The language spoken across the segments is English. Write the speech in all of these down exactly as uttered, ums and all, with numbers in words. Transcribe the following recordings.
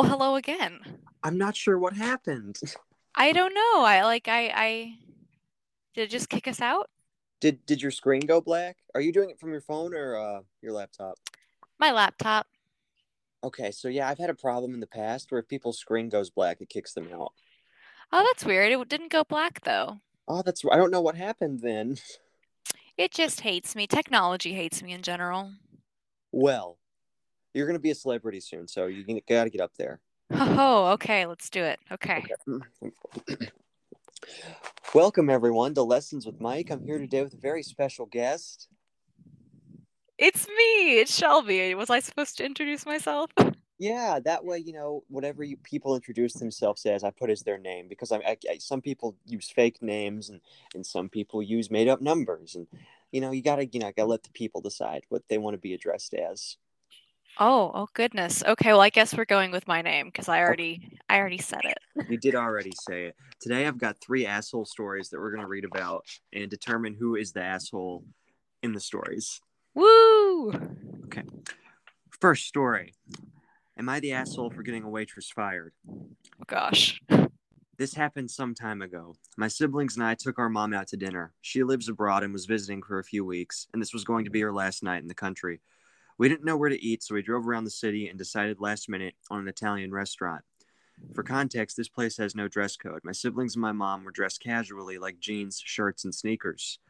Oh, hello again. I'm not sure what happened. I don't know. I like I I did it just kick us out? Did did your screen go black? Are you doing it from your phone or uh, your laptop? My laptop. Okay, so yeah, I've had a problem in the past where if people's screen goes black, it kicks them out. Oh, that's weird. It didn't go black though. Oh, that's I don't know what happened then. It just hates me. Technology hates me in general. Well, you're going to be a celebrity soon, so you got to get up there. Oh, okay. Let's do it. Okay. okay. Welcome, everyone, to Lessons with Mike. I'm here today with a very special guest. It's me. It's Shelby. Was I supposed to introduce myself? Yeah, that way, you know, whatever you people introduce themselves as, I put as their name, because I, I, I some people use fake names and, and some people use made up numbers, and you know, you gotta you know gotta let the people decide what they want to be addressed as. Oh, oh goodness. Okay, well, I guess we're going with my name because I already I already said it. You did already say it. Today, I've got three asshole stories that we're gonna read about and determine who is the asshole in the stories. Woo! Okay. First story. Am I the asshole for getting a waitress fired? Oh, gosh. This happened some time ago. My siblings and I took our mom out to dinner. She lives abroad and was visiting for a few weeks, and this was going to be her last night in the country. We didn't know where to eat, so we drove around the city and decided last minute on an Italian restaurant. For context, this place has no dress code. My siblings and my mom were dressed casually, like jeans, shirts, and sneakers.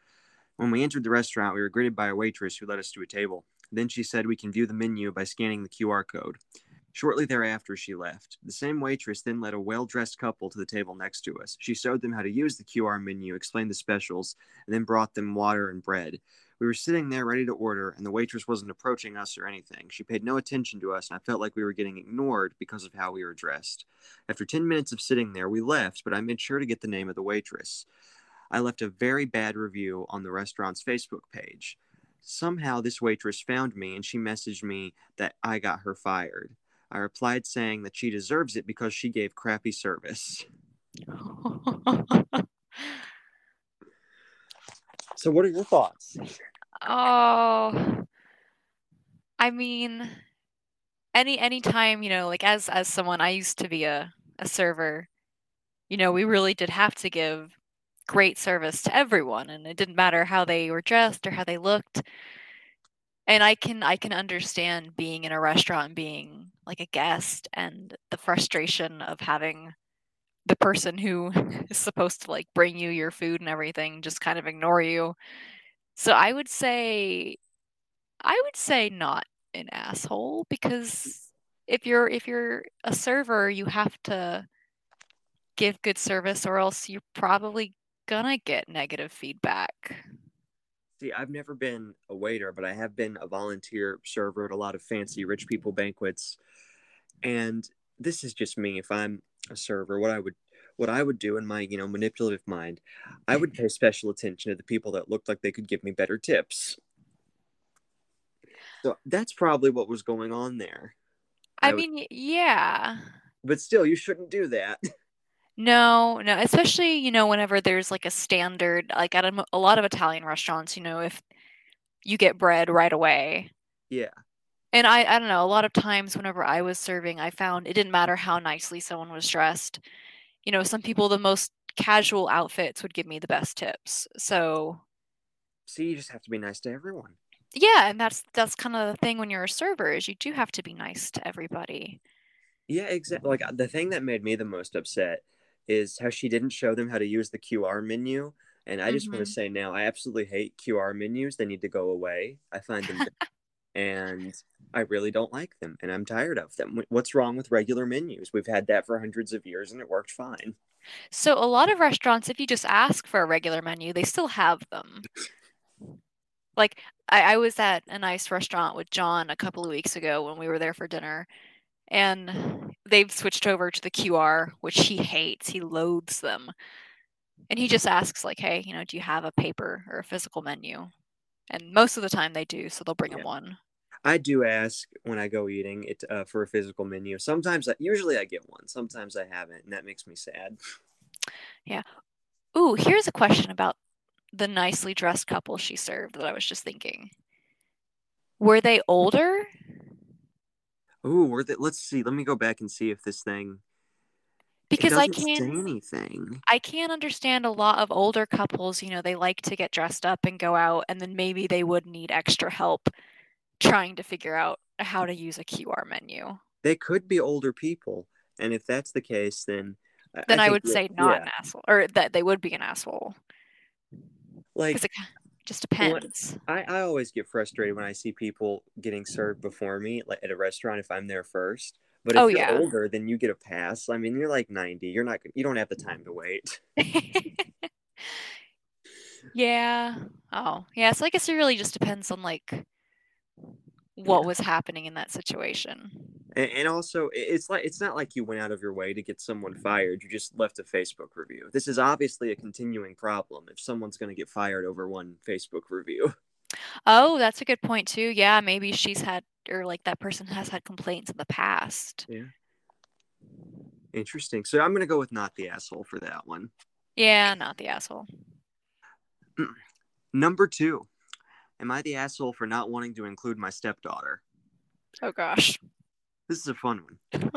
When we entered the restaurant, we were greeted by a waitress who led us to a table. Then she said we can view the menu by scanning the Q R code. Shortly thereafter, she left. The same waitress then led a well-dressed couple to the table next to us. She showed them how to use the Q R menu, explained the specials, and then brought them water and bread. We were sitting there ready to order, and the waitress wasn't approaching us or anything. She paid no attention to us, and I felt like we were getting ignored because of how we were dressed. After ten minutes of sitting there, we left, but I made sure to get the name of the waitress. I left a very bad review on the restaurant's Facebook page. Somehow, this waitress found me, and she messaged me that I got her fired. I replied saying that she deserves it because she gave crappy service. So what are your thoughts? Oh, I mean, any any time, you know, like as as someone, I used to be a, a server, you know, we really did have to give great service to everyone. And it didn't matter how they were dressed or how they looked. And I can I can understand being in a restaurant and being like a guest and the frustration of having the person who is supposed to like bring you your food and everything just kind of ignore you. So I would say I would say not an asshole, because if you're if you're a server, you have to give good service or else you're probably gonna get negative feedback. See, I've never been a waiter, but I have been a volunteer server at a lot of fancy rich people banquets. And this is just me. If I'm a server, what I would what I would do in my, you know, manipulative mind, I would pay special attention to the people that looked like they could give me better tips. So that's probably what was going on there. I, I mean, would... yeah. But still, you shouldn't do that. No, no, especially, you know, whenever there's like a standard, like at a, a lot of Italian restaurants, you know, if you get bread right away. Yeah. And I, I don't know, a lot of times whenever I was serving, I found it didn't matter how nicely someone was dressed. You know, some people, the most casual outfits would give me the best tips. So. See, you just have to be nice to everyone. Yeah. And that's, that's kind of the thing when you're a server is you do have to be nice to everybody. Yeah, exactly. Like the thing that made me the most upset is how she didn't show them how to use the Q R menu. And I just mm-hmm. want to say now, I absolutely hate Q R menus. They need to go away. I find them, and I really don't like them. And I'm tired of them. What's wrong with regular menus? We've had that for hundreds of years and it worked fine. So a lot of restaurants, if you just ask for a regular menu, they still have them. Like I, I was at a nice restaurant with John a couple of weeks ago when we were there for dinner. And they've switched over to the Q R, which he hates. He loathes them. And he just asks, like, hey, you know, do you have a paper or a physical menu? And most of the time they do, so they'll bring yeah. him one. I do ask when I go eating it uh, for a physical menu. Sometimes, I, usually I get one. Sometimes I haven't, and that makes me sad. Yeah. Ooh, here's a question about the nicely dressed couple she served that I was just thinking. Were they older? Ooh, let's see. Let me go back and see if this thing. Because I can't anything. I can't understand a lot of older couples, you know, they like to get dressed up and go out, and then maybe they would need extra help trying to figure out how to use a Q R menu. They could be older people, and if that's the case, then then I, I would say not yeah. an asshole, or that they would be an asshole. Like, it just depends. I, I always get frustrated when I see people getting served before me, like at a restaurant, if I'm there first. But if oh, you're yeah. older, then you get a pass. I mean, you're like ninety. You're not. You don't have the time to wait. yeah. Oh, yeah. So I guess it really just depends on like what yeah. was happening in that situation. And, and also, it's like it's not like you went out of your way to get someone fired. You just left a Facebook review. This is obviously a continuing problem. If someone's going to get fired over one Facebook review. Oh, that's a good point too. Yeah, maybe she's had, or like that person has had complaints in the past. Yeah. Interesting. So I'm going to go with not the asshole for that one. Yeah, not the asshole. Number two. Am I the asshole for not wanting to include my stepdaughter? Oh, gosh. This is a fun one.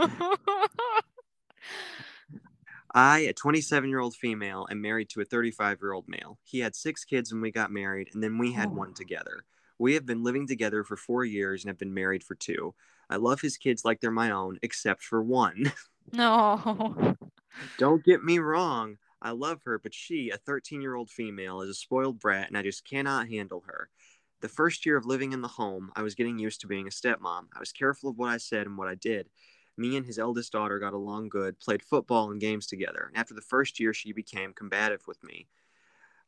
I, a twenty-seven-year-old female, am married to a thirty-five-year-old male. He had six kids when we got married, and then we had oh. one together. We have been living together for four years and have been married for two. I love his kids like they're my own, except for one. No. Don't get me wrong. I love her, but she, a thirteen-year-old female, is a spoiled brat, and I just cannot handle her. The first year of living in the home, I was getting used to being a stepmom. I was careful of what I said and what I did. Me and his eldest daughter got along good, played football and games together. And after the first year, she became combative with me.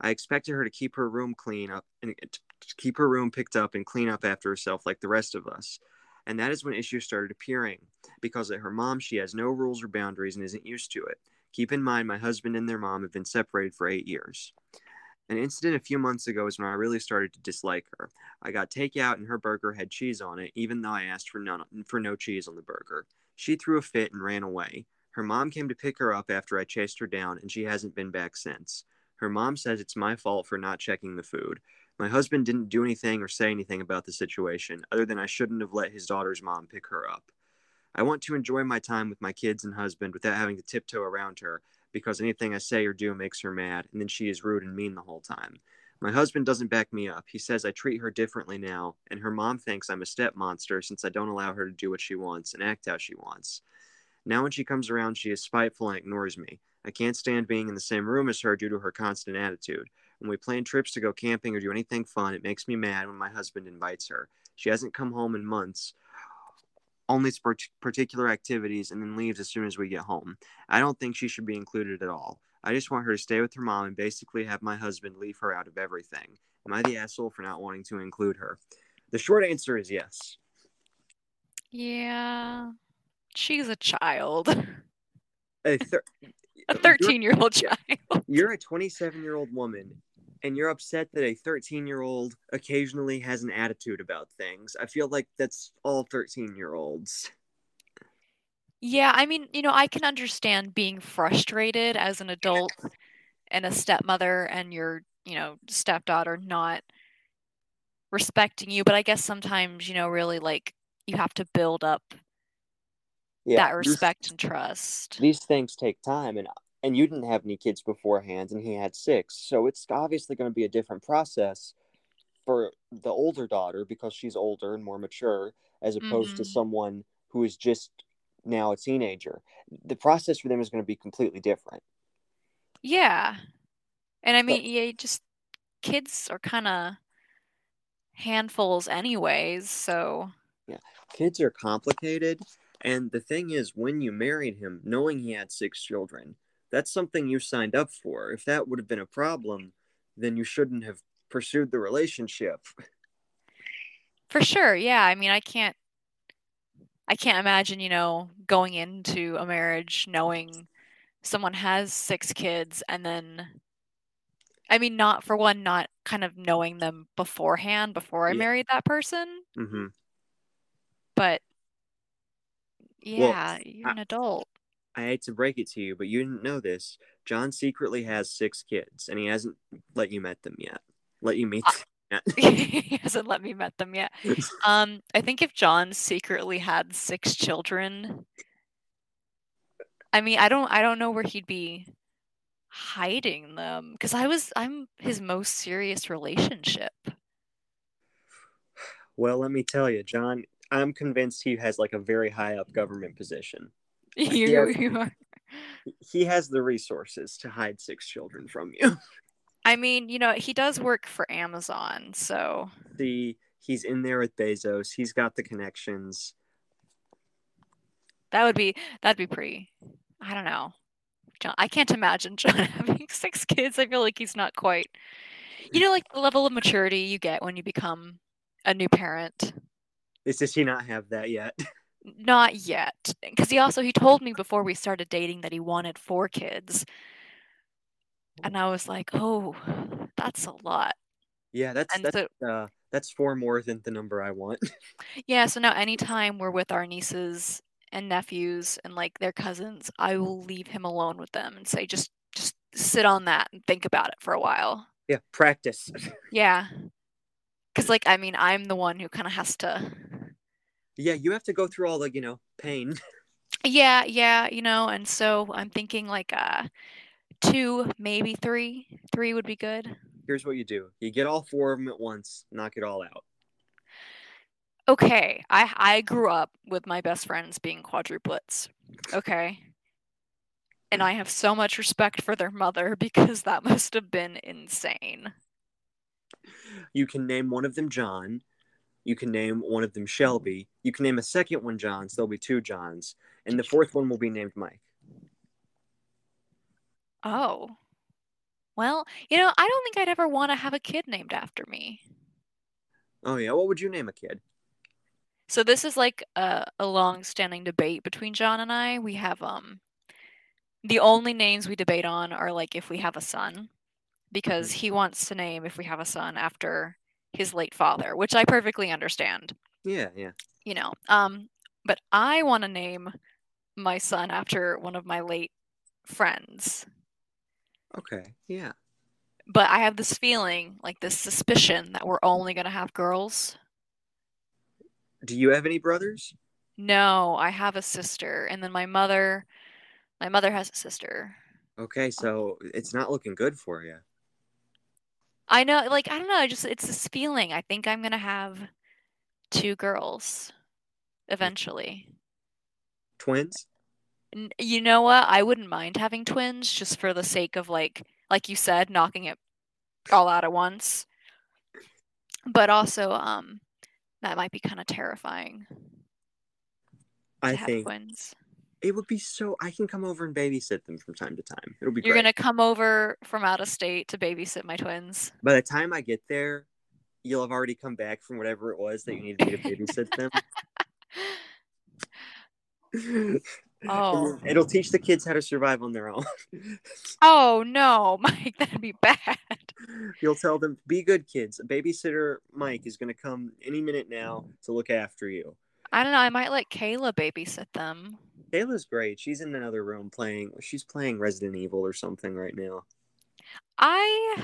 I expected her to keep her room clean up and to keep her room picked up and clean up after herself like the rest of us. And that is when issues started appearing. Because at her mom, she has no rules or boundaries and isn't used to it. Keep in mind, my husband and their mom have been separated for eight years. An incident a few months ago is when I really started to dislike her. I got takeout and her burger had cheese on it, even though I asked for, none, for no cheese on the burger. She threw a fit and ran away. Her mom came to pick her up after I chased her down, and she hasn't been back since. Her mom says it's my fault for not checking the food. My husband didn't do anything or say anything about the situation, other than I shouldn't have let his daughter's mom pick her up. I want to enjoy my time with my kids and husband without having to tiptoe around her, because anything I say or do makes her mad, and then she is rude and mean the whole time. My husband doesn't back me up. He says I treat her differently now, and her mom thinks I'm a step monster since I don't allow her to do what she wants and act how she wants. Now when she comes around, she is spiteful and ignores me. I can't stand being in the same room as her due to her constant attitude. When we plan trips to go camping or do anything fun, it makes me mad when my husband invites her. She hasn't come home in months, only particular activities, and then leaves as soon as we get home. I don't think she should be included at all. I just want her to stay with her mom and basically have my husband leave her out of everything. Am I the asshole for not wanting to include her? The short answer is yes. Yeah. She's a child. A, thir- a thirteen-year-old child. You're a twenty-seven-year-old woman, and you're upset that a thirteen-year-old occasionally has an attitude about things. I feel like that's all thirteen-year-olds. Yeah, I mean, you know, I can understand being frustrated as an adult and a stepmother and your, you know, stepdaughter not respecting you. But I guess sometimes, you know, really, like, you have to build up yeah, that respect these, and trust. These things take time, and and you didn't have any kids beforehand, and he had six. So it's obviously going to be a different process for the older daughter because she's older and more mature, as opposed mm-hmm. to someone who is just now a teenager. The process for them is going to be completely different. Yeah. And I mean, but, yeah, just kids are kind of handfuls anyways, so. Yeah, kids are complicated. And the thing is, when you married him, knowing he had six children, that's something you signed up for. If that would have been a problem, then you shouldn't have pursued the relationship. For sure, yeah. I mean, I can't I can't imagine, you know, going into a marriage knowing someone has six kids and then, I mean, not for one, not kind of knowing them beforehand before I yeah. married that person. Mm-hmm. But, yeah, well, you're I- an adult. I hate to break it to you, but you didn't know this. John secretly has six kids, and he hasn't let you met them yet. Let you meet them yet. He hasn't let me met them yet. Um, I think if John secretly had six children, I mean, I don't, I don't know where he'd be hiding them, because I was, I'm his most serious relationship. Well, let me tell you, John, I'm convinced he has like a very high up government position. Like, you, he has, you are. He has the resources to hide six children from you. I mean, you know, he does work for Amazon, so. The he's in there with Bezos. He's got the connections. That would be, that'd be pretty, I don't know. John, I can't imagine John having six kids. I feel like he's not quite, you know, like the level of maturity you get when you become a new parent. Is, does he not have that yet? Not yet. Because he also, he told me before we started dating that he wanted four kids. And I was like, oh, that's a lot. Yeah, that's and that's, so, uh, that's four more than the number I want. Yeah, so now anytime we're with our nieces and nephews and like their cousins, I will leave him alone with them and say, just just sit on that and think about it for a while. Yeah, practice. Yeah. Because like, I mean, I'm the one who kind of has to. Yeah, you have to go through all the, you know, pain. Yeah, yeah, you know, and so I'm thinking like, uh, two, maybe three. Three would be good. Here's what you do. You get all four of them at once. Knock it all out. Okay. I I grew up with my best friends being quadruplets. Okay. And I have so much respect for their mother because that must have been insane. You can name one of them John. You can name one of them Shelby. You can name a second one John, so there'll be two Johns. And the fourth one will be named Mike. Oh, well, you know, I don't think I'd ever want to have a kid named after me. Oh, yeah. What would you name a kid? So this is like a, a long-standing debate between John and I. We have um, the only names we debate on are like if we have a son, because he wants to name if we have a son after his late father, which I perfectly understand. Yeah, yeah. You know, um, but I want to name my son after one of my late friends. Okay, yeah. But I have this feeling, like this suspicion that we're only going to have girls. Do you have any brothers? No, I have a sister. And then my mother, my mother has a sister. Okay, so it's not looking good for you. I know, like, I don't know, I just, it's this feeling. I think I'm going to have two girls eventually. Twins? You know what? I wouldn't mind having twins just for the sake of, like, like you said, knocking it all out at once. But also, um, that might be kind of terrifying. I think twins. It would be so. I can come over and babysit them from time to time. It'll be. You're great. Gonna come over from out of state to babysit my twins. By the time I get there, you'll have already come back from whatever it was that you needed me to babysit them. Oh, it'll teach the kids how to survive on their own. Oh no, Mike, that'd be bad. You'll tell them, be good kids. Babysitter Mike is going to come any minute now to look after you. I don't know. I might let Kayla babysit them. Kayla's great. She's in another room playing. She's playing Resident Evil or something right now. I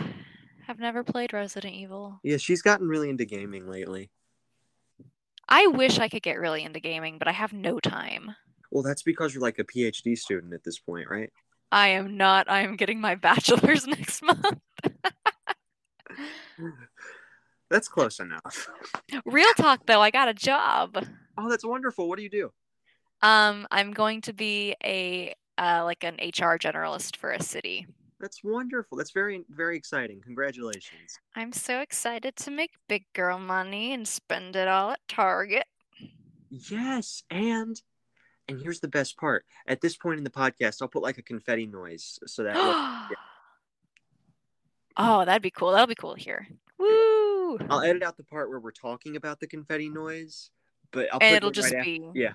have never played Resident Evil. Yeah, she's gotten really into gaming lately. I wish I could get really into gaming, but I have no time. Well, that's because you're like a P H D student at this point, right? I am not. I am getting my bachelor's next month. That's close enough. Real talk, though. I got a job. Oh, that's wonderful. What do you do? Um, I'm going to be a uh, like an H R generalist for a city. That's wonderful. That's very, very exciting. Congratulations. I'm so excited to make big girl money and spend it all at Target. Yes, and... And here's the best part. At this point in the podcast, I'll put like a confetti noise so that. Yeah. Oh, that'd be cool. That'll be cool to hear. Woo! I'll edit out the part where we're talking about the confetti noise, but I'll and put it'll it just right be after. Yeah.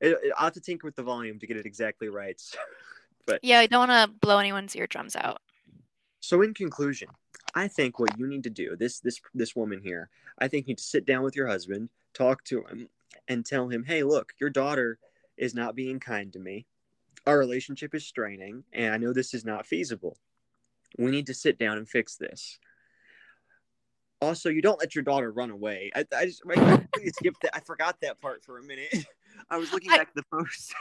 it, it, I'll have to tinker with the volume to get it exactly right. But yeah, I don't want to blow anyone's eardrums out. So, in conclusion, I think what you need to do this this this woman here, I think you need to sit down with your husband. Talk to him and tell him, hey, look, your daughter is not being kind to me. Our relationship is straining, and I know this is not feasible. We need to sit down and fix this. Also, you don't let your daughter run away. I, I just I completely skipped that. I forgot that part for a minute. I was looking back at the post.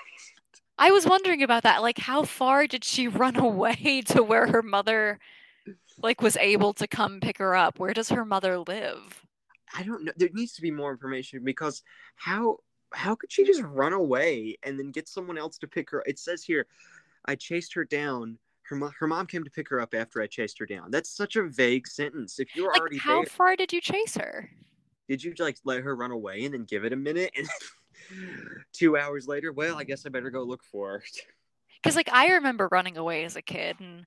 I was wondering about that. Like, how far did she run away to where her mother, like, was able to come pick her up? Where does her mother live? I don't know. There needs to be more information, because how how could she just run away and then get someone else to pick her up? It says here, I chased her down. Her, mo- her mom came to pick her up after I chased her down. That's such a vague sentence. If you're like, already how there, far did you chase her? Did you like let her run away and then give it a minute? And two hours later, well, I guess I better go look for her. Because like I remember running away as a kid, and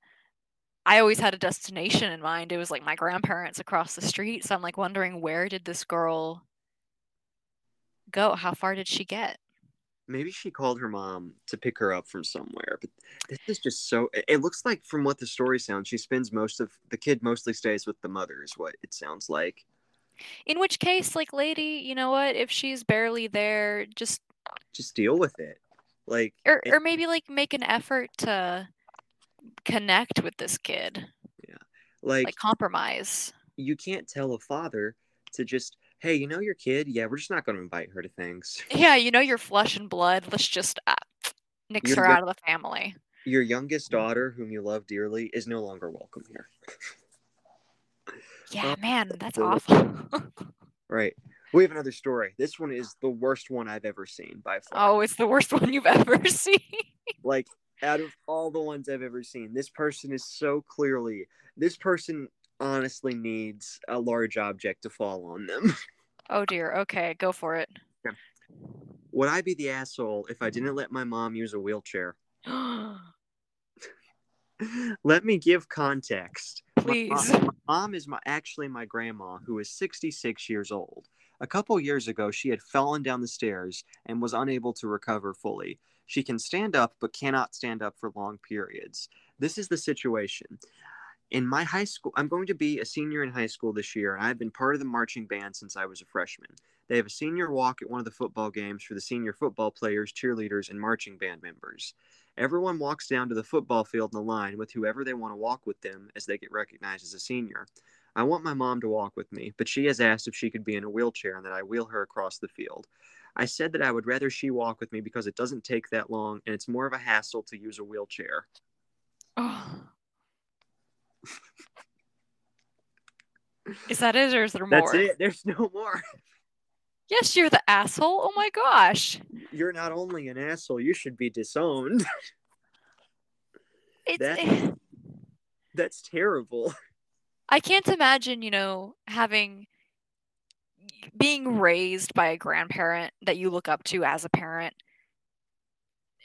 I always had a destination in mind. It was like my grandparents across the street. So I'm like wondering, where did this girl go? How far did she get? Maybe she called her mom to pick her up from somewhere, but this is just so, it looks like from what the story sounds, she spends most of, the kid mostly stays with the mother is what it sounds like. In which case, like, lady, you know what, if she's barely there, just... Just deal with it. Like... Or, or maybe, like, make an effort to connect with this kid. Yeah. Like, like, compromise. You can't tell a father to just... Hey, you know your kid? Yeah, we're just not going to invite her to things. Yeah, you know your flesh and blood. Let's just uh, nix your, her out of the family. Your youngest daughter, whom you love dearly, is no longer welcome here. Yeah, um, man, that's awful. Right. We have another story. This one is the worst one I've ever seen by far. Oh, it's the worst one you've ever seen? Like, out of all the ones I've ever seen, this person is so clearly... This person... honestly needs a large object to fall on them. Oh dear, okay, go for it. Yeah. Would I be the asshole if I didn't let my mom use a wheelchair? Let me give context. Please. My mom, my mom is my, actually my grandma, who is sixty-six years old. A couple years ago, she had fallen down the stairs and was unable to recover fully. She can stand up, but cannot stand up for long periods. This is the situation. In my high school, I'm going to be a senior in high school this year, and I've been part of the marching band since I was a freshman. They have a senior walk at one of the football games for the senior football players, cheerleaders, and marching band members. Everyone walks down to the football field in the line with whoever they want to walk with them as they get recognized as a senior. I want my mom to walk with me, but she has asked if she could be in a wheelchair and that I wheel her across the field. I said that I would rather she walk with me because it doesn't take that long, and it's more of a hassle to use a wheelchair. Oh. Is that it, or is there more? That's it. There's no more. Yes, you're the asshole. Oh my gosh. You're not only an asshole, you should be disowned. It's, that, it... That's terrible. I can't imagine, you know, having being raised by a grandparent that you look up to as a parent,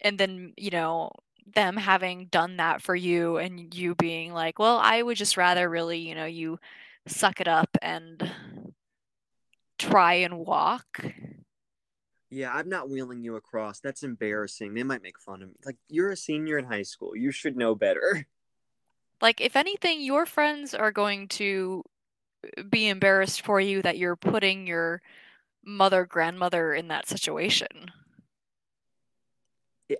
and then, you know, them having done that for you and you being like, well, I would just rather really, you know, you suck it up and try and walk. Yeah, I'm not wheeling you across. That's embarrassing. They might make fun of me. Like, you're a senior in high school. You should know better. Like, if anything, your friends are going to be embarrassed for you that you're putting your mother, grandmother in that situation.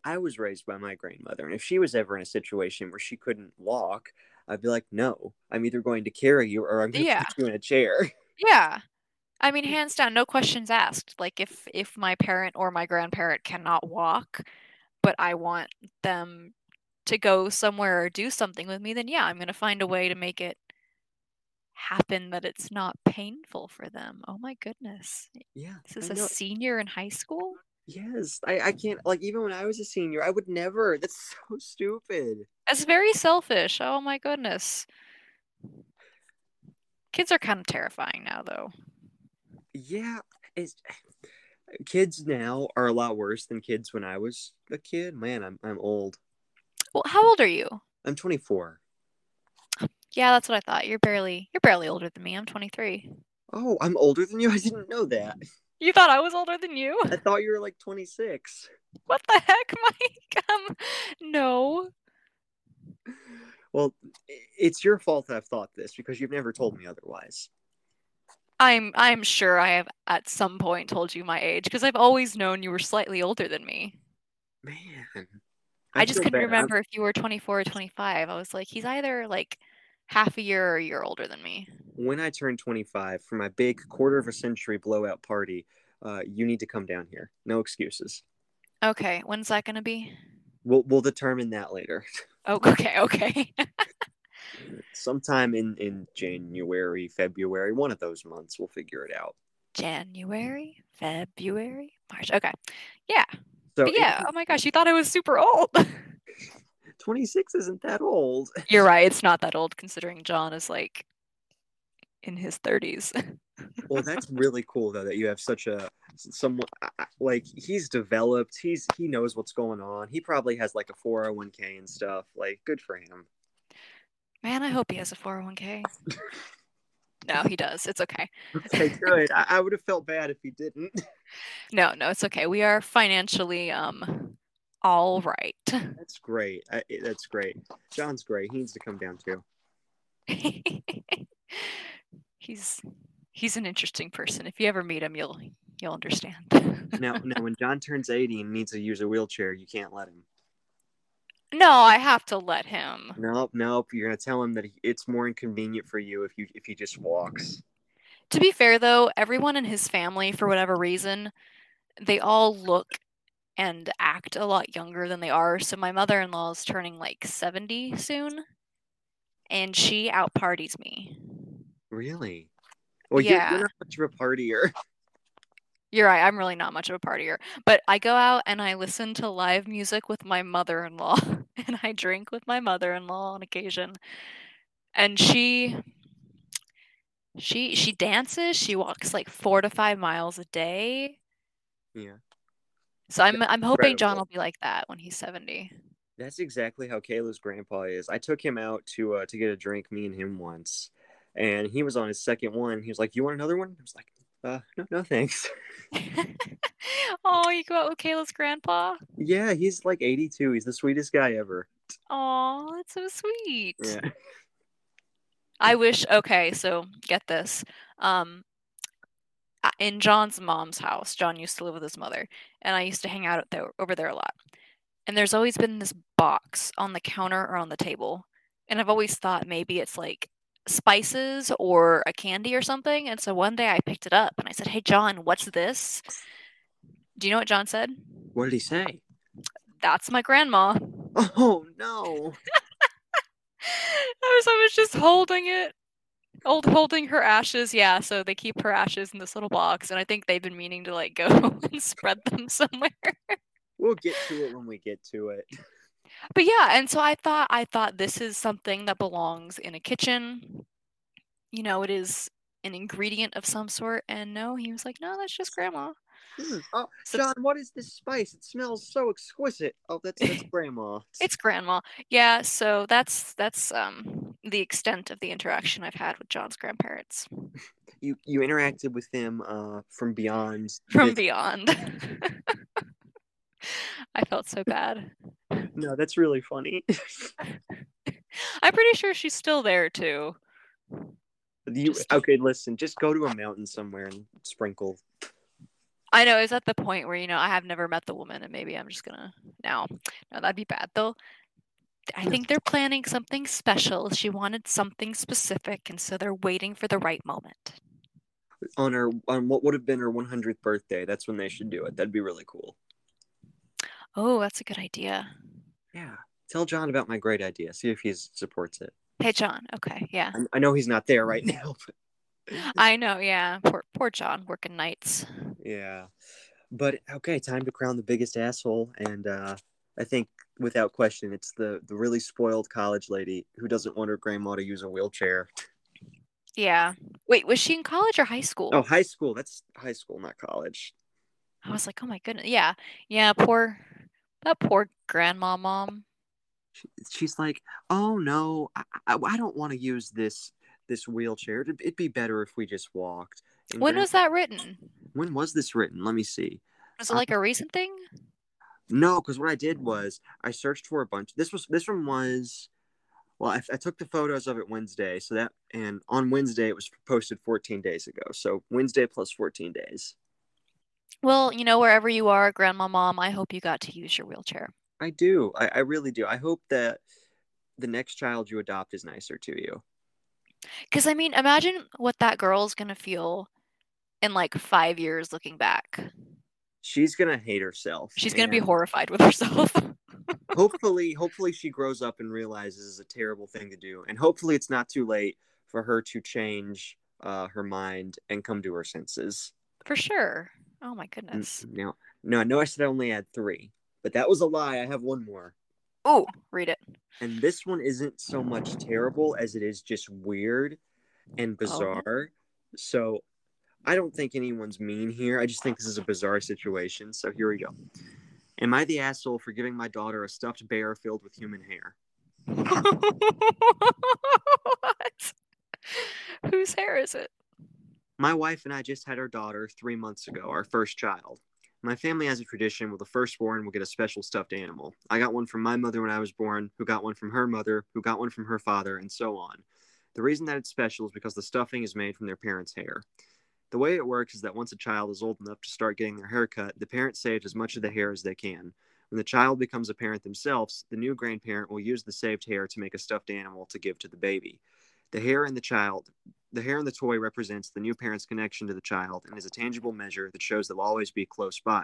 I was raised by my grandmother, and if she was ever in a situation where she couldn't walk, I'd be like, no, I'm either going to carry you or I'm going to yeah. put you in a chair. Yeah. I mean, hands down, no questions asked. Like, if, if my parent or my grandparent cannot walk, but I want them to go somewhere or do something with me, then yeah, I'm going to find a way to make it happen that it's not painful for them. Oh my goodness. Yeah. This is I a know. senior in high school? Yes, I, I can't, like, even when I was a senior, I would never. That's so stupid. That's very selfish. Oh, my goodness. Kids are kind of terrifying now, though. Yeah. It's, kids now are a lot worse than kids when I was a kid. Man, I'm I'm old. Well, how old are you? I'm twenty-four. Yeah, that's what I thought. You're barely, you're barely older than me. I'm twenty-three. Oh, I'm older than you? I didn't know that. You thought I was older than you? I thought you were like twenty-six. What the heck, Mike? Um, no. Well, it's your fault I've thought this, because you've never told me otherwise. I'm I'm sure I have at some point told you my age, because I've always known you were slightly older than me. Man. I just couldn't bad. remember I'm... if you were twenty-four or twenty-five. I was like, he's either like half a year or a year older than me. When I turn twenty-five for my big quarter of a century blowout party, uh, you need to come down here. No excuses. Okay. When's that going to be? We'll we'll determine that later. Oh, okay. Okay. Sometime in, in January, February, one of those months, we'll figure it out. January, February, March. Okay. Yeah. So but yeah. It, oh my gosh. You thought I was super old. twenty-six isn't that old. You're right. It's not that old considering John is like in his thirties. Well, that's really cool though that you have such a someone like he's developed. He's he knows what's going on. He probably has like a four oh one k and stuff. Like good for him. Man, I hope he has a four oh one k. No, he does. It's okay. Okay, good. I, I would have felt bad if he didn't. No, no, it's okay. We are financially um, all right. That's great. I, that's great. John's great. He needs to come down too. he's he's an interesting person. If you ever meet him, you'll you'll understand. now, now, when John turns eighty and needs to use a wheelchair, you can't let him. No, I have to let him. Nope, nope. You're gonna tell him that it's more inconvenient for you if you if he just walks. To be fair, though, everyone in his family, for whatever reason, they all look and act a lot younger than they are. So my mother-in-law is turning like seventy soon, and she out-parties me. Really? Well, yeah. You're, you're not much of a partier. You're right. I'm really not much of a partier, but I go out and I listen to live music with my mother-in-law. And I drink with my mother-in-law on occasion. And she she she dances, she walks like four to five miles a day. Yeah. So I'm That's I'm hoping incredible. John will be like that when he's seventy. That's exactly how Kayla's grandpa is. I took him out to uh, to get a drink, me and him once. And he was on his second one. He was like, "You want another one?" I was like, "Uh, no, no thanks." Oh, you go out with Kayla's grandpa? Yeah, he's like eighty-two. He's the sweetest guy ever. Oh, that's so sweet. Yeah. I wish, okay, so get this. Um, in John's mom's house, John used to live with his mother, and I used to hang out there, over there a lot. And there's always been this box on the counter or on the table, and I've always thought maybe it's like spices or a candy or something. And so one day I picked it up and I said, "Hey, John, what's this?" Do you know what John said? What did he say? "That's my grandma." Oh, no. I was I was just holding it. Old holding her ashes. Yeah, so they keep her ashes in this little box. And I think they've been meaning to like go and spread them somewhere. We'll get to it when we get to it. But yeah, and so I thought I thought this is something that belongs in a kitchen. You know, it is an ingredient of some sort. And no, he was like, "No, that's just grandma." Mm. "Oh, so, John, what is this spice? It smells so exquisite." "Oh, that's, that's grandma." It's grandma. Yeah, so that's that's um the extent of the interaction I've had with John's grandparents. You you interacted with them uh from beyond. From this- beyond. I felt so bad. No, that's really funny. I'm pretty sure she's still there too. You, just... Okay, listen, just go to a mountain somewhere and sprinkle. I know, it's at the point where, you know, I have never met the woman and maybe I'm just gonna no. No, that'd be bad though. I think they're planning something special. She wanted something specific, and so they're waiting for the right moment. On her on what would have been her one hundredth birthday, that's when they should do it. That'd be really cool. Oh, that's a good idea. Yeah. Tell John about my great idea. See if he supports it. Hey, John. Okay. Yeah. I, I know he's not there right now. But... I know. Yeah. Poor, poor John working nights. Yeah. But okay. Time to crown the biggest asshole. And uh, I think without question, it's the, the really spoiled college lady who doesn't want her grandma to use a wheelchair. Yeah. Wait, was she in college or high school? Oh, high school. That's high school, not college. I was like, oh my goodness. Yeah. Yeah. Poor. That poor grandma mom. She, she's like, "Oh no, I, I, I don't want to use this this wheelchair. It'd, it'd be better if we just walked." And when was that written? When was this written? Let me see. Was it like I, a recent thing? No, because what I did was I searched for a bunch. This was this one was, well, I, I took the photos of it Wednesday. So that and on Wednesday it was posted fourteen days ago. So Wednesday plus fourteen days. Well, you know, wherever you are, Grandma Mom, I hope you got to use your wheelchair. I do. I, I really do. I hope that the next child you adopt is nicer to you. Because, I mean, imagine what that girl's going to feel in, like, five years looking back. She's going to hate herself. She's going to be horrified with herself. hopefully, hopefully she grows up and realizes it's a terrible thing to do. And hopefully it's not too late for her to change uh, her mind and come to her senses. For sure. Oh, my goodness. No, no, I know I said I only had three, but that was a lie. I have one more. Oh, read it. And this one isn't so much terrible as it is just weird and bizarre. Oh. So I don't think anyone's mean here. I just think this is a bizarre situation. So here we go. Am I the asshole for giving my daughter a stuffed bear filled with human hair? What? Whose hair is it? My wife and I just had our daughter three months ago, our first child. My family has a tradition where the firstborn will get a special stuffed animal. I got one from my mother when I was born, who got one from her mother, who got one from her father, and so on. The reason that it's special is because the stuffing is made from their parents' hair. The way it works is that once a child is old enough to start getting their hair cut, the parent saves as much of the hair as they can. When the child becomes a parent themselves, the new grandparent will use the saved hair to make a stuffed animal to give to the baby. The hair in the child... The hair in the toy represents the new parent's connection to the child and is a tangible measure that shows they'll always be close by.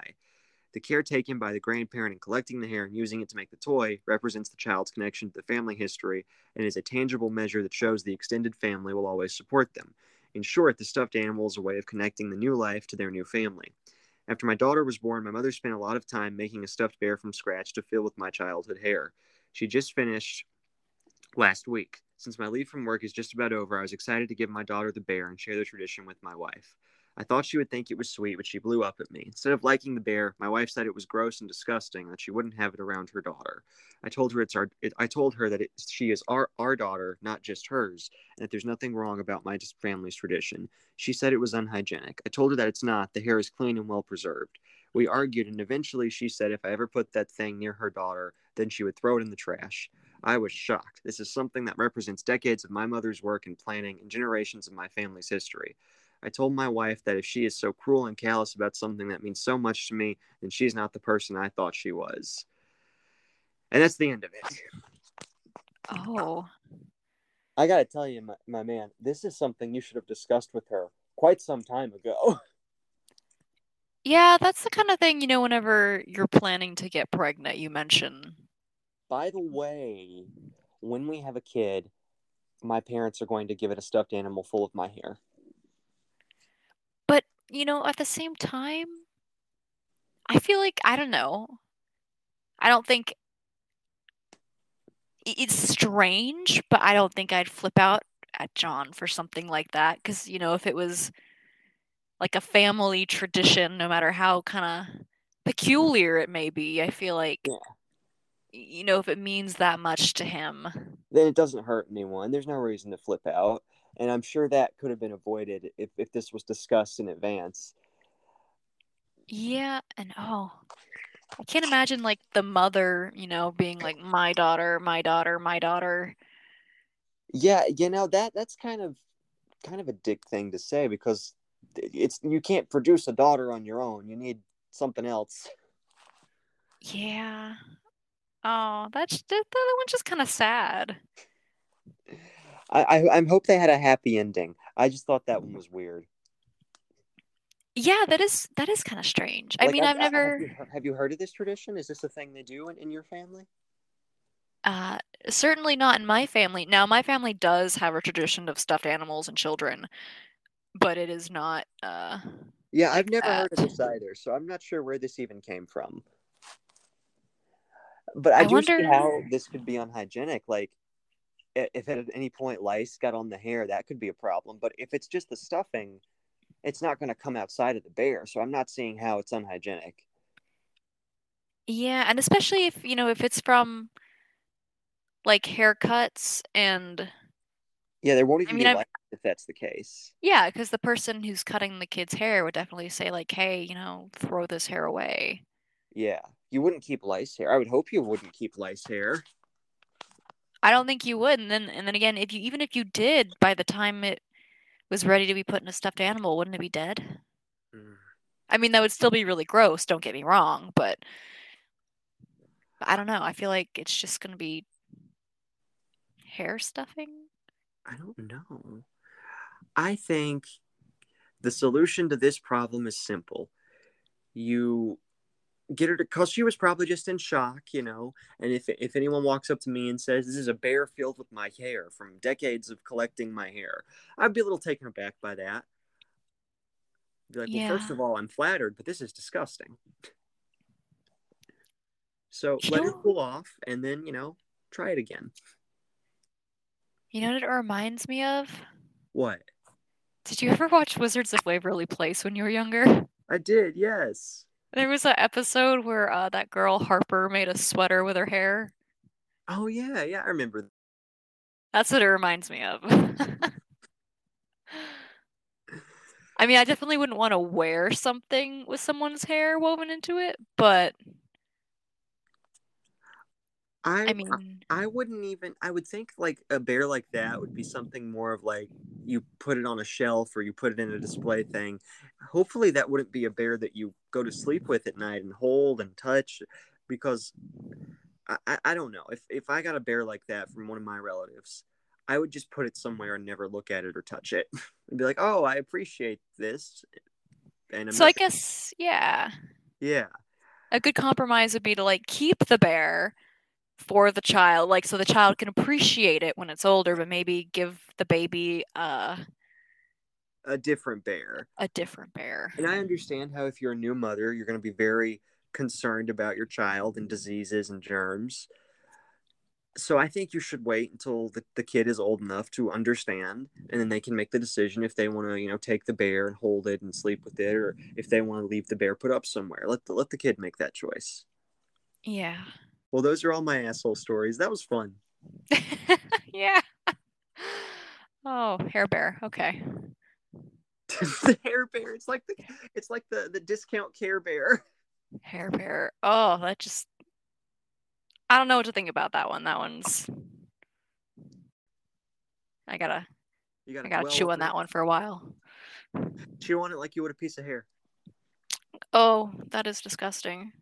The care taken by the grandparent in collecting the hair and using it to make the toy represents the child's connection to the family history and is a tangible measure that shows the extended family will always support them. In short, the stuffed animal is a way of connecting the new life to their new family. After my daughter was born, my mother spent a lot of time making a stuffed bear from scratch to fill with my childhood hair. She just finished last week. Since my leave from work is just about over, I was excited to give my daughter the bear and share the tradition with my wife. I thought she would think it was sweet, but she blew up at me. Instead of liking the bear, my wife said it was gross and disgusting and that she wouldn't have it around her daughter. I told her it's our. It, I told her that it, she is our, our daughter, not just hers, and that there's nothing wrong about my family's tradition. She said it was unhygienic. I told her that it's not. The hair is clean and well preserved. We argued, and eventually she said if I ever put that thing near her daughter, then she would throw it in the trash. I was shocked. This is something that represents decades of my mother's work and planning and generations of my family's history. I told my wife that if she is so cruel and callous about something that means so much to me, then she's not the person I thought she was. And that's the end of it. Oh. I gotta tell you, my, my man, this is something you should have discussed with her quite some time ago. Yeah, that's the kind of thing, you know, whenever you're planning to get pregnant, you mention... By the way, when we have a kid, my parents are going to give it a stuffed animal full of my hair. But, you know, at the same time, I feel like, I don't know. I don't think it's strange, but I don't think I'd flip out at John for something like that. Because, you know, if it was like a family tradition, no matter how kind of peculiar it may be, I feel like... Yeah. You know, if it means that much to him, then it doesn't hurt anyone. There's no reason to flip out. And I'm sure that could have been avoided if, if this was discussed in advance. Yeah. And oh, I can't imagine like the mother, you know, being like my daughter, my daughter, my daughter. Yeah. You know, that that's kind of kind of a dick thing to say because it's you can't produce a daughter on your own. You need something else. Yeah. Oh, that's that one's just kind of sad. I, I I hope they had a happy ending. I just thought that one was weird. Yeah, that is that is kind of strange. Like, I mean, I've, I've never have you, heard, have you heard of this tradition? Is this a thing they do in, in your family? Uh, certainly not in my family. Now, my family does have a tradition of stuffed animals and children, but it is not. Uh, yeah, I've never that. heard of this either, so I'm not sure where this even came from. But I, I do wonder... see how this could be unhygienic. Like, if at any point lice got on the hair, that could be a problem. But if it's just the stuffing, it's not going to come outside of the bear. So I'm not seeing how it's unhygienic. Yeah, and especially if, you know, if it's from, like, haircuts and... Yeah, there won't even I mean, be lice if that's the case. Yeah, because the person who's cutting the kid's hair would definitely say, like, hey, you know, throw this hair away. Yeah. You wouldn't keep lice hair. I would hope you wouldn't keep lice hair. I don't think you would. And then, and then again, if you even if you did, by the time it was ready to be put in a stuffed animal, wouldn't it be dead? Mm. I mean, that would still be really gross. Don't get me wrong, but But I don't know. I feel like it's just going to be hair stuffing. I don't know. I think the solution to this problem is simple. You get her to, because she was probably just in shock, you know, and if if anyone walks up to me and says, this is a bear filled with my hair from decades of collecting my hair, I'd be a little taken aback by that. I'd be like, yeah. Well, first of all, I'm flattered, but this is disgusting. So you let know, it cool off and then, you know, try it again. You know what it reminds me of? What? Did you ever watch Wizards of Waverly Place when you were younger? I did, yes. There was an episode where uh, that girl Harper made a sweater with her hair. Oh, yeah, yeah, I remember. That's what it reminds me of. I mean, I definitely wouldn't want to wear something with someone's hair woven into it, but... I, I mean... I, I wouldn't even... I would think, like, a bear like that would be something more of, like, you put it on a shelf or you put it in a display thing. Hopefully that wouldn't be a bear that you go to sleep with at night and hold and touch, because I, I, I don't know. If if I got a bear like that from one of my relatives, I would just put it somewhere and never look at it or touch it. I'd be like, oh, I appreciate this. And I'm so I guess, yeah. Yeah. A good compromise would be to, like, keep the bear for the child, like, so the child can appreciate it when it's older, but maybe give the baby uh a different bear a different bear. And I understand how if you're a new mother, you're going to be very concerned about your child and diseases and germs, so I think you should wait until the, the kid is old enough to understand, and then they can make the decision if they want to, you know, take the bear and hold it and sleep with it, or if they want to leave the bear put up somewhere. Let the, let the kid make that choice. Yeah. Well, those are all my asshole stories. That was fun. Yeah. Oh, hair bear. Okay. The hair bear. It's like the it's like the, the discount Care Bear. Hair bear. Oh, that just I don't know what to think about that one. That one's I gotta you gotta, I gotta chew on that one for a while. Chew on it like you would a piece of hair. Oh, that is disgusting.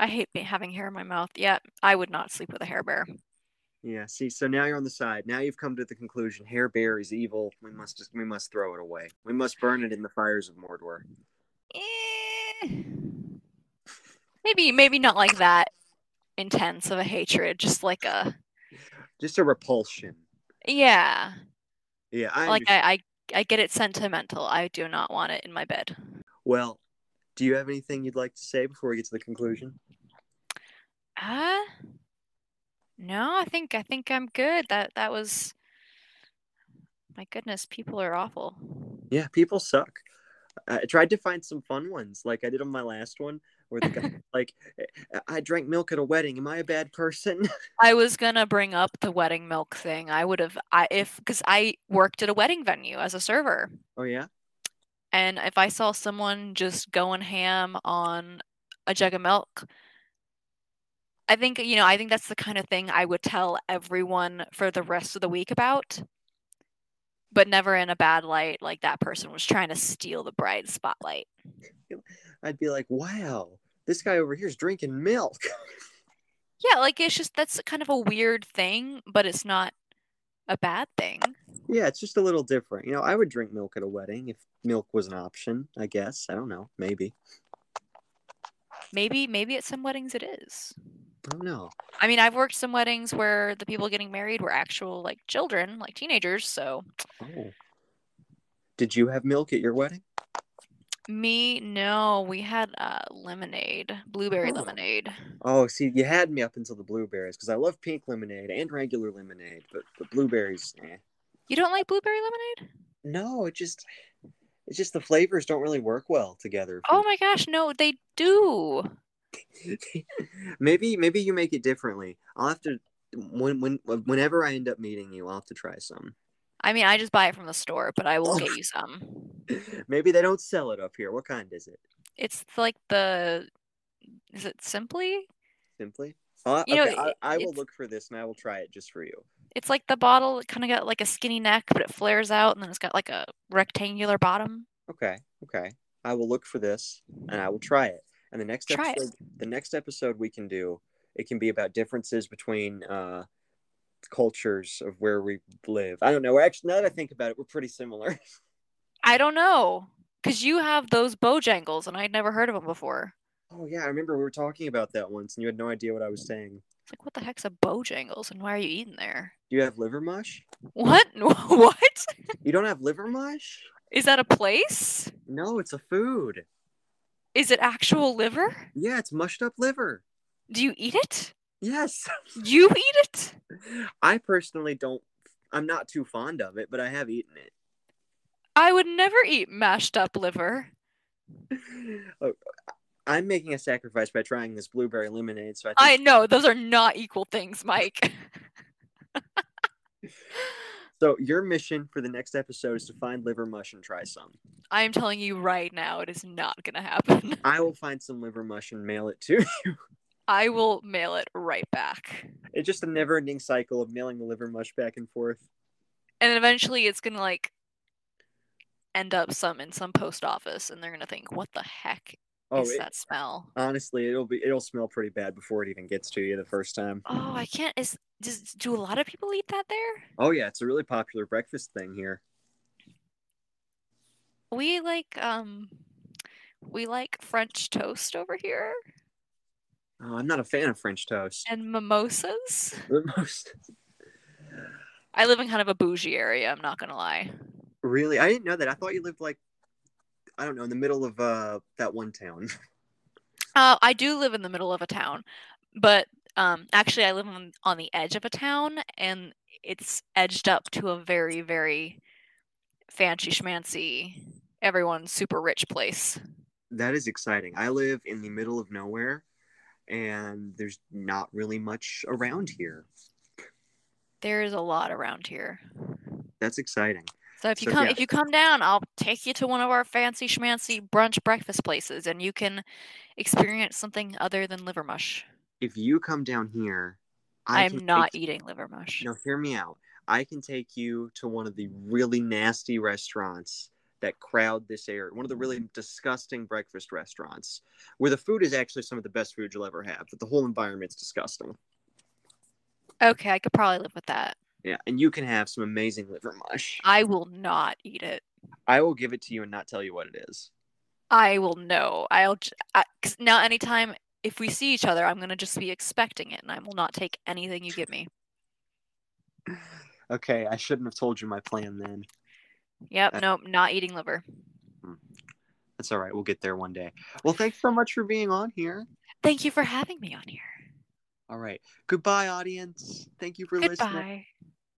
I hate having hair in my mouth. Yeah, I would not sleep with a hair bear. Yeah, see, so now you're on the side. Now you've come to the conclusion, hair bear is evil. We must just, we must throw it away. We must burn it in the fires of Mordor. Eh, maybe, maybe not like that intense of a hatred. Just like a... Just a repulsion. Yeah. Yeah, I Like, I, I, I get it sentimental. I do not want it in my bed. Well... Do you have anything you'd like to say before we get to the conclusion? Uh, no, I think I think I'm good. That that was, my goodness, people are awful. Yeah, people suck. I tried to find some fun ones, like I did on my last one, where the guy like, I drank milk at a wedding. Am I a bad person? I was gonna bring up the wedding milk thing. I would have, I if because I worked at a wedding venue as a server. Oh yeah. And if I saw someone just going ham on a jug of milk, I think, you know, I think that's the kind of thing I would tell everyone for the rest of the week about, but never in a bad light, like that person was trying to steal the bride's spotlight. I'd be like, wow, this guy over here is drinking milk. Yeah, like it's just, that's kind of a weird thing, but it's not a bad thing. Yeah, it's just a little different. You know, I would drink milk at a wedding if milk was an option, I guess. I don't know. Maybe. Maybe, maybe at some weddings it is. I don't know. I mean, I've worked some weddings where the people getting married were actual, like, children, like teenagers, so. Oh. Did you have milk at your wedding? Me? No. We had uh, lemonade. Blueberry oh. lemonade. Oh, see, you had me up until the blueberries, because I love pink lemonade and regular lemonade, but the blueberries, eh. You don't like blueberry lemonade? No, it just it's just the flavors don't really work well together. Oh my gosh, no, they do. maybe maybe you make it differently. I'll have to when when whenever I end up meeting you, I'll have to try some. I mean, I just buy it from the store, but I will oh. get you some. Maybe they don't sell it up here. What kind is it? It's like the is it Simply? Simply? Uh, you okay, know, I, I will look for this and I will try it just for you. It's like the bottle. It kind of got like a skinny neck, but it flares out, and then it's got like a rectangular bottom. Okay, okay. I will look for this, and I will try it. And the next episode, the next episode we can do, it can be about differences between uh, cultures of where we live. I don't know. We're actually, now that I think about it, we're pretty similar. I don't know. Because you have those Bojangles, and I'd never heard of them before. Oh, yeah. I remember we were talking about that once, and you had no idea what I was saying. It's like, what the heck's a Bojangles, and why are you eating there? Do you have Livermush? What? What? You don't have Livermush? Is that a place? No, it's a food. Is it actual liver? Yeah, it's mushed up liver. Do you eat it? Yes. You eat it? I personally don't. I'm not too fond of it, but I have eaten it. I would never eat mashed up liver. Oh, I'm making a sacrifice by trying this blueberry lemonade. So I, think... I know those are not equal things, Mike. So your mission for the next episode is to find Livermush and try some. I am telling you right now, it is not going to happen. I will find some Livermush and mail it to you. I will mail it right back. It's just a never-ending cycle of mailing the Livermush back and forth. And eventually, it's going to like end up some in some post office, and they're going to think, "What the heck?" Oh, is it, that smell? Honestly, it'll be it'll smell pretty bad before it even gets to you the first time. Oh, I can't. Is does do a lot of people eat that there? Oh yeah, it's a really popular breakfast thing here. We like um, we like French toast over here. Oh, I'm not a fan of French toast. And mimosas. Mimosas. I live in kind of a bougie area. I'm not gonna lie. Really, I didn't know that. I thought you lived like. I don't know, in the middle of uh, that one town. Uh, I do live in the middle of a town, but um, actually I live on, on the edge of a town, and it's edged up to a very, very fancy schmancy, everyone's super rich place. That is exciting. I live in the middle of nowhere, and there's not really much around here. There is a lot around here. That's exciting. So if you so, come yeah. if you come down, I'll take you to one of our fancy schmancy brunch breakfast places, and you can experience something other than Livermush. If you come down here, I I'm not take... eating Livermush. No, hear me out. I can take you to one of the really nasty restaurants that crowd this area, one of the really disgusting breakfast restaurants, where the food is actually some of the best food you'll ever have, but the whole environment's disgusting. Okay, I could probably live with that. Yeah, and you can have some amazing Livermush. I will not eat it. I will give it to you and not tell you what it is. I will know. I'll I, cause now anytime if we see each other, I'm going to just be expecting it, and I will not take anything you give me. Okay, I shouldn't have told you my plan then. Yep, that... nope, not eating liver. That's all right. We'll get there one day. Well, thanks so much for being on here. Thank you for having me on here. All right. Goodbye, audience. Thank you for Goodbye. listening.